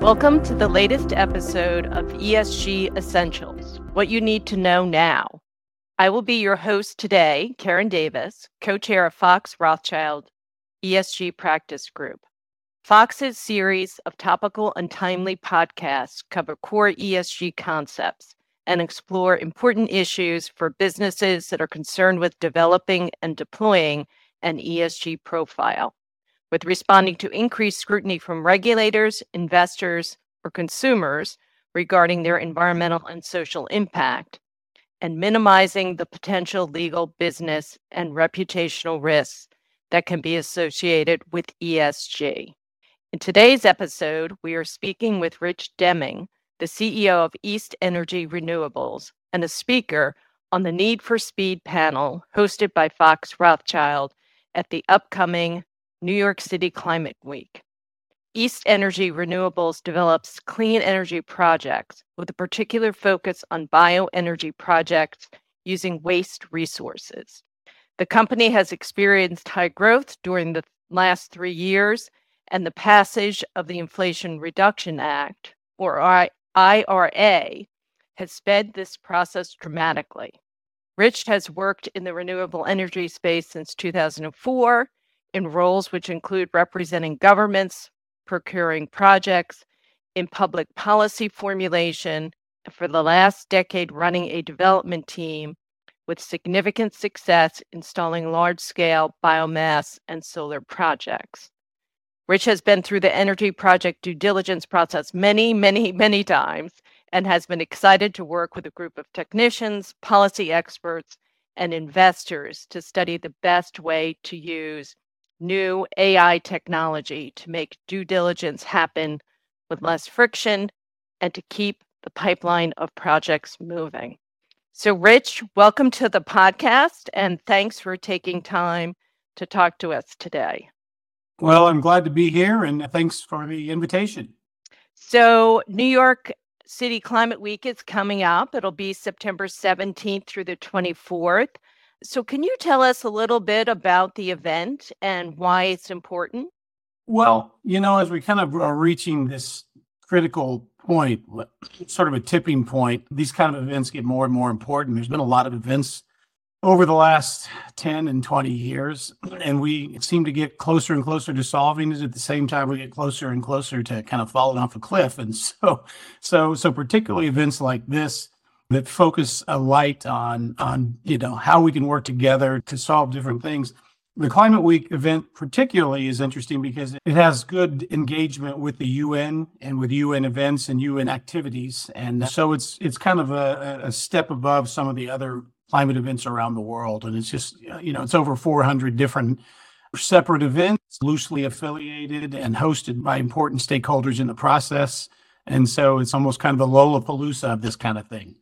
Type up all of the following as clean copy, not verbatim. Welcome to the latest episode of ESG Essentials, what you need to know now. I will be your host today, Karen Davis, co-chair of Fox Rothschild ESG Practice Group. Fox's series of topical and timely podcasts cover core ESG concepts and explore important issues for businesses that are concerned with developing and deploying an ESG profile, with responding to increased scrutiny from regulators, investors, or consumers regarding their environmental and social impact, and minimizing the potential legal, business, and reputational risks that can be associated with ESG. In today's episode, we are speaking with Rich Deming, the CEO of East Energy Renewables, and a speaker on the Need for Speed panel hosted by Fox Rothschild at the upcoming New York City Climate Week. East Energy Renewables develops clean energy projects with a particular focus on bioenergy projects using waste resources. The company has experienced high growth during the last 3 years, and the passage of the Inflation Reduction Act, or IRA, has sped this process dramatically. Rich has worked in the renewable energy space since 2004, in roles which include representing governments, procuring projects, in public policy formulation, and for the last decade running a development team with significant success installing large-scale biomass and solar projects. Rich has been through the energy project due diligence process many times and has been excited to work with a group of technicians, policy experts, and investors to study the best way to use new AI technology to make due diligence happen with less friction and to keep the pipeline of projects moving. So, Rich, welcome to the podcast, and thanks for taking time to talk to us today. Well, I'm glad to be here, and thanks for the invitation. So, New York City Climate Week is coming up. It'll be September 17th through the 24th. So can you tell us a little bit about the event and why it's important? Well, as we kind of are reaching this critical point, sort of a tipping point, these kind of events get more and more important. There's been a lot of events over the last 10 and 20 years, and we seem to get closer and closer to solving it. At the same time, we get closer and closer to kind of falling off a cliff. And so particularly events like this that focus a light on how we can work together to solve different things. The Climate Week event particularly is interesting because it has good engagement with the UN and with UN events and UN activities. And so it's kind of a step above some of the other climate events around the world. And it's just, it's over 400 different separate events, loosely affiliated and hosted by important stakeholders in the process. And so it's almost kind of a Lollapalooza of this kind of thing.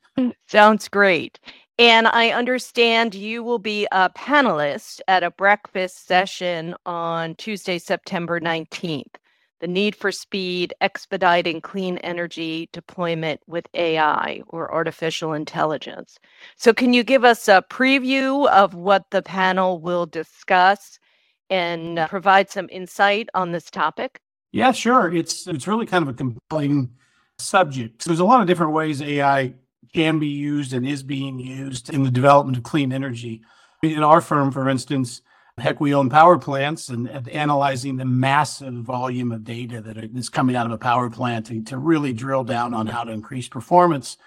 Sounds great. And I understand you will be a panelist at a breakfast session on Tuesday, September 19th, The Need for Speed, Expediting Clean Energy Deployment with AI or Artificial Intelligence. So can you give us a preview of what the panel will discuss and provide some insight on this topic? Yeah, sure. It's really kind of a compelling subject. There's a lot of different ways AI can be used and is being used in the development of clean energy. In our firm, for instance, heck, we own power plants, and analyzing the massive volume of data that is coming out of a power plant to really drill down on how to increase performance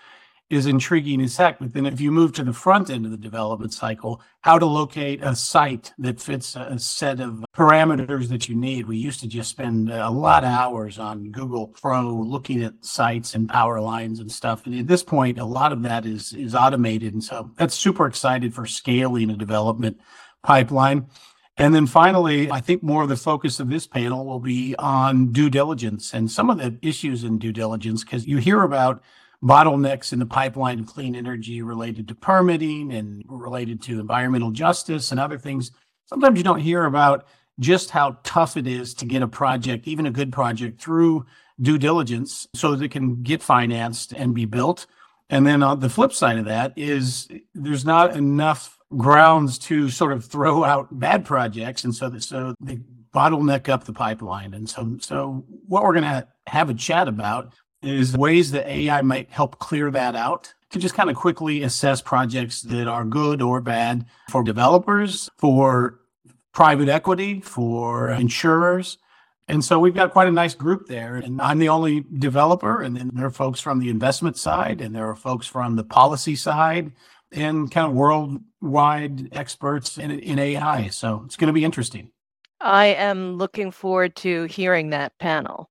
is intriguing as heck. But then if you move to the front end of the development cycle, how to locate a site that fits a set of parameters that you need. We used to just spend a lot of hours on Google Pro looking at sites and power lines and stuff. And at this point, a lot of that is automated. And so that's super exciting for scaling a development pipeline. And then finally, I think more of the focus of this panel will be on due diligence and some of the issues in due diligence, because you hear about bottlenecks in the pipeline of clean energy related to permitting and related to environmental justice and other things. Sometimes you don't hear about just how tough it is to get a project, even a good project, through due diligence so that it can get financed and be built. And then on the flip side of that is there's not enough grounds to sort of throw out bad projects. And so the bottleneck up the pipeline. And so what we're going to have a chat about is ways that AI might help clear that out, to just kind of quickly assess projects that are good or bad for developers, for private equity, for insurers. And so we've got quite a nice group there. And I'm the only developer, and then there are folks from the investment side, and there are folks from the policy side, and kind of worldwide experts in AI. So it's going to be interesting. I am looking forward to hearing that panel.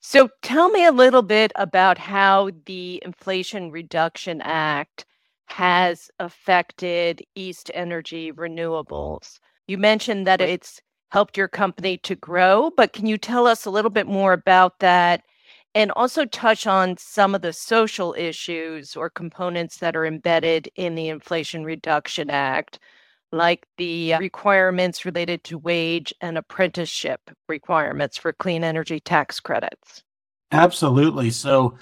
So tell me a little bit about how the Inflation Reduction Act has affected East Energy Renewables. You mentioned that it's helped your company to grow, but can you tell us a little bit more about that and also touch on some of the social issues or components that are embedded in the Inflation Reduction Act, like the requirements related to wage and apprenticeship requirements for clean energy tax credits? Absolutely. So,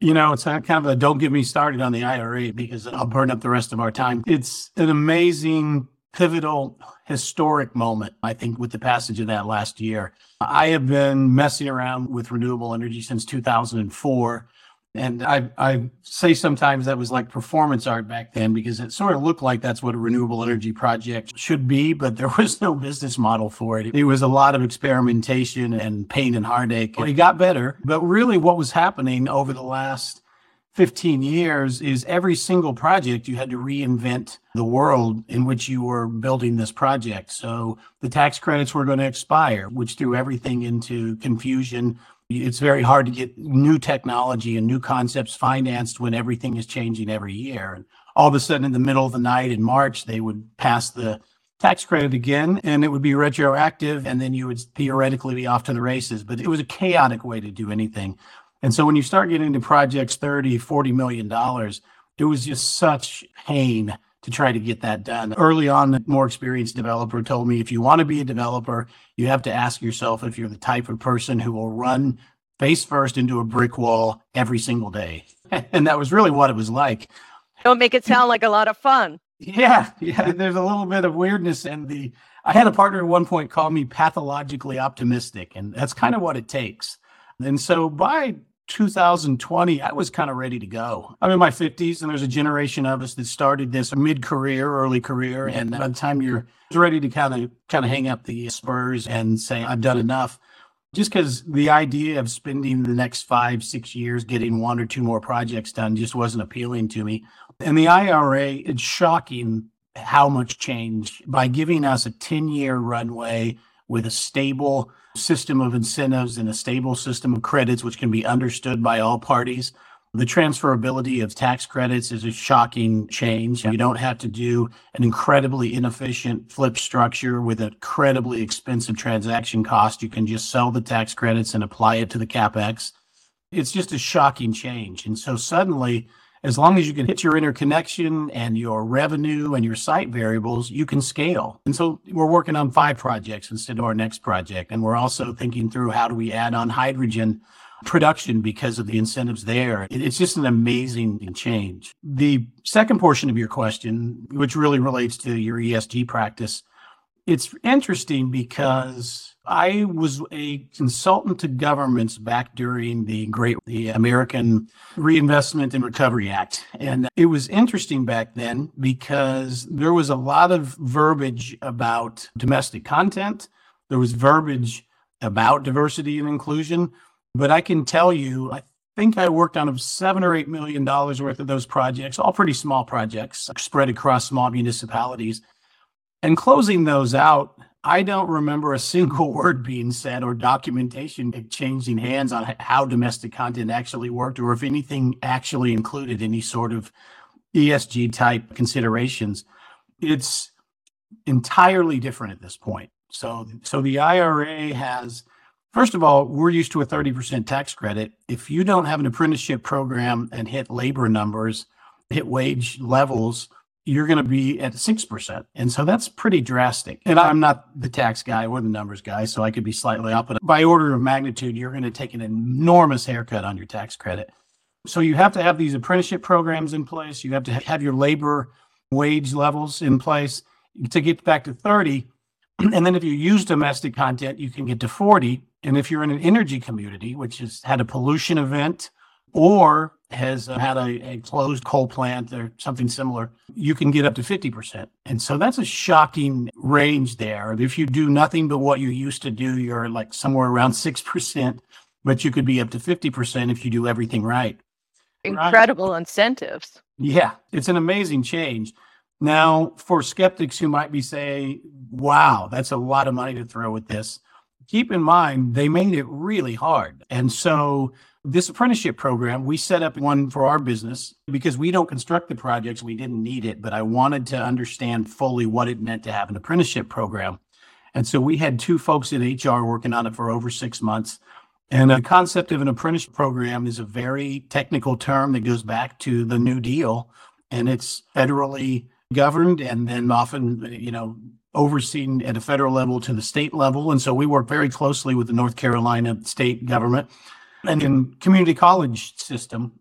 you know, it's kind of a don't get me started on the IRA, because I'll burn up the rest of our time. It's an amazing, pivotal, historic moment, I think, with the passage of that last year. I have been messing around with renewable energy since 2004. And I say sometimes that was like performance art back then, because it sort of looked like that's what a renewable energy project should be, but there was no business model for it. It was a lot of experimentation and pain and heartache. It got better, but really what was happening over the last 15 years is every single project you had to reinvent the world in which you were building this project. So the tax credits were going to expire, which threw everything into confusion. It's very hard to get new technology and new concepts financed when everything is changing every year. And all of a sudden, in the middle of the night in March, they would pass the tax credit again, and it would be retroactive, and then you would theoretically be off to the races. But it was a chaotic way to do anything. And so when you start getting into projects, $30-40 million, it was just such pain to try to get that done. Early on, a more experienced developer told me, if you want to be a developer, you have to ask yourself if you're the type of person who will run face first into a brick wall every single day. And that was really what it was like. Don't make it sound like a lot of fun. Yeah. There's a little bit of weirdness. And I had a partner at one point call me pathologically optimistic, and that's kind of what it takes. And so by 2020, I was kind of ready to go. I'm in my 50s, and there's a generation of us that started this mid-career, early career, and by the time you're ready to kind of hang up the spurs and say, I've done enough, just because the idea of spending the next 5-6 years getting one or two more projects done just wasn't appealing to me. And the IRA, it's shocking how much change. By giving us a 10-year runway with a stable system of incentives and a stable system of credits, which can be understood by all parties. The transferability of tax credits is a shocking change. You don't have to do an incredibly inefficient flip structure with an incredibly expensive transaction cost. You can just sell the tax credits and apply it to the CapEx. It's just a shocking change. And so suddenly, as long as you can hit your interconnection and your revenue and your site variables, you can scale. And so we're working on 5 projects instead of our next project. And we're also thinking through, how do we add on hydrogen production because of the incentives there? It's just an amazing change. The second portion of your question, which really relates to your ESG practice, it's interesting because I was a consultant to governments back during the American Reinvestment and Recovery Act. And it was interesting back then because there was a lot of verbiage about domestic content. There was verbiage about diversity and inclusion. But I can tell you, I think I worked on $7 or $8 million worth of those projects, all pretty small projects spread across small municipalities. And closing those out, I don't remember a single word being said or documentation exchanging hands on how domestic content actually worked, or if anything actually included any sort of ESG type considerations. It's entirely different at this point. So the IRA has, first of all, we're used to a 30% tax credit. If you don't have an apprenticeship program and hit labor numbers, hit wage levels, you're going to be at 6%. And so that's pretty drastic. And I'm not the tax guy or the numbers guy, so I could be slightly off, but by order of magnitude, you're going to take an enormous haircut on your tax credit. So you have to have these apprenticeship programs in place. You have to have your labor wage levels in place to get back to 30. And then if you use domestic content, you can get to 40. And if you're in an energy community, which has had a pollution event or has had a closed coal plant or something similar, you can get up to 50%. And so that's a shocking range there. If you do nothing but what you used to do, you're like somewhere around 6%, but you could be up to 50% if you do everything right. Incredible incentives. Yeah, it's an amazing change. Now, for skeptics who might be saying, wow, that's a lot of money to throw at this, keep in mind, they made it really hard. And so this apprenticeship program, we set up one for our business because we don't construct the projects. We didn't need it, but I wanted to understand fully what it meant to have an apprenticeship program. And so we had two folks in HR working on it for over 6 months. And the concept of an apprenticeship program is a very technical term that goes back to the New Deal, and it's federally governed and then often, overseen at a federal level to the state level. And so we work very closely with the North Carolina state government and in community college system.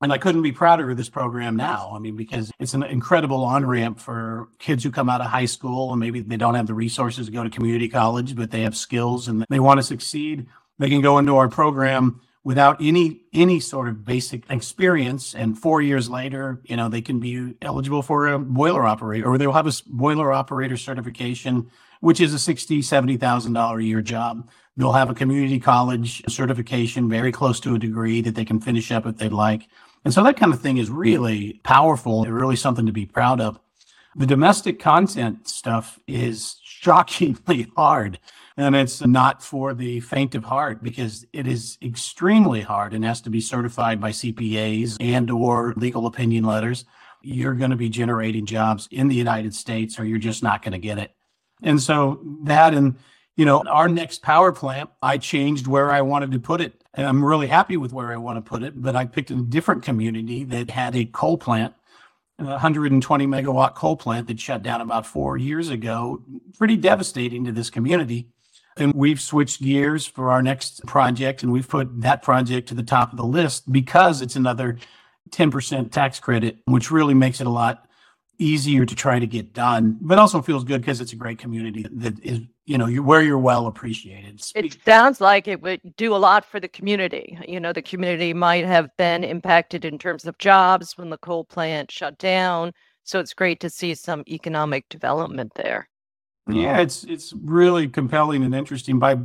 And I couldn't be prouder of this program now. I mean, because it's an incredible on-ramp for kids who come out of high school and maybe they don't have the resources to go to community college, but they have skills and they want to succeed. They can go into our program without any sort of basic experience. And 4 years later, they can be eligible for a boiler operator, or they'll have a boiler operator certification, which is a $60,000, $70,000 a year job. They'll have a community college certification very close to a degree that they can finish up if they'd like. And so that kind of thing is really powerful and really something to be proud of. The domestic content stuff is shockingly hard. And it's not for the faint of heart because it is extremely hard and has to be certified by CPAs and or legal opinion letters. You're going to be generating jobs in the United States or you're just not going to get it. And so that and, our next power plant, I changed where I wanted to put it. And I'm really happy with where I want to put it, but I picked a different community that had a coal plant, 120 megawatt coal plant that shut down about 4 years ago, pretty devastating to this community. And we've switched gears for our next project, and we've put that project to the top of the list because it's another 10% tax credit, which really makes it a lot easier to try to get done, but also feels good because it's a great community that is, where you're well appreciated. It sounds like it would do a lot for the community. The community might have been impacted in terms of jobs when the coal plant shut down. So it's great to see some economic development there. Yeah, it's really compelling and interesting. By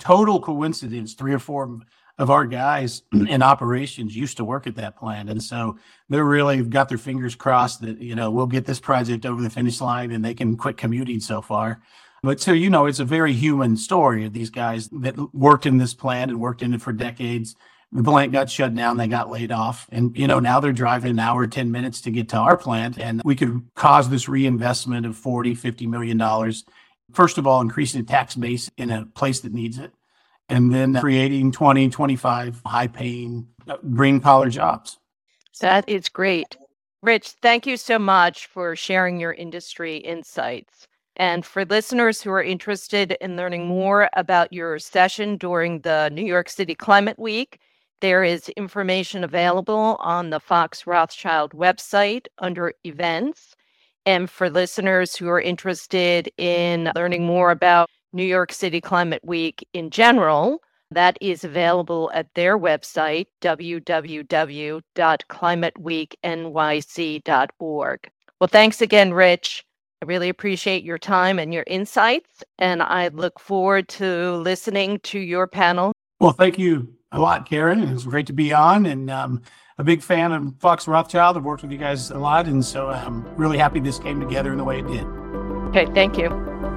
total coincidence, three or four of our guys in operations used to work at that plant. And so they're really got their fingers crossed that, we'll get this project over the finish line and they can quit commuting so far. But so, it's a very human story of these guys that worked in this plant and worked in it for decades. The plant got shut down, they got laid off. And, now they're driving an hour, 10 minutes to get to our plant. And we could cause this reinvestment of $40-50 million. First of all, increasing the tax base in a place that needs it. And then creating 20-25 high-paying green-collar jobs. That is great. Rich, thank you so much for sharing your industry insights. And for listeners who are interested in learning more about your session during the New York City Climate Week, there is information available on the Fox Rothschild website under events. And for listeners who are interested in learning more about New York City Climate Week in general, that is available at their website, www.climateweeknyc.org. Well, thanks again, Rich. I really appreciate your time and your insights, and I look forward to listening to your panel. Well, thank you a lot, Karen. It was great to be on, and I'm a big fan of Fox Rothschild. I've worked with you guys a lot, and so I'm really happy this came together in the way it did. Okay, thank you.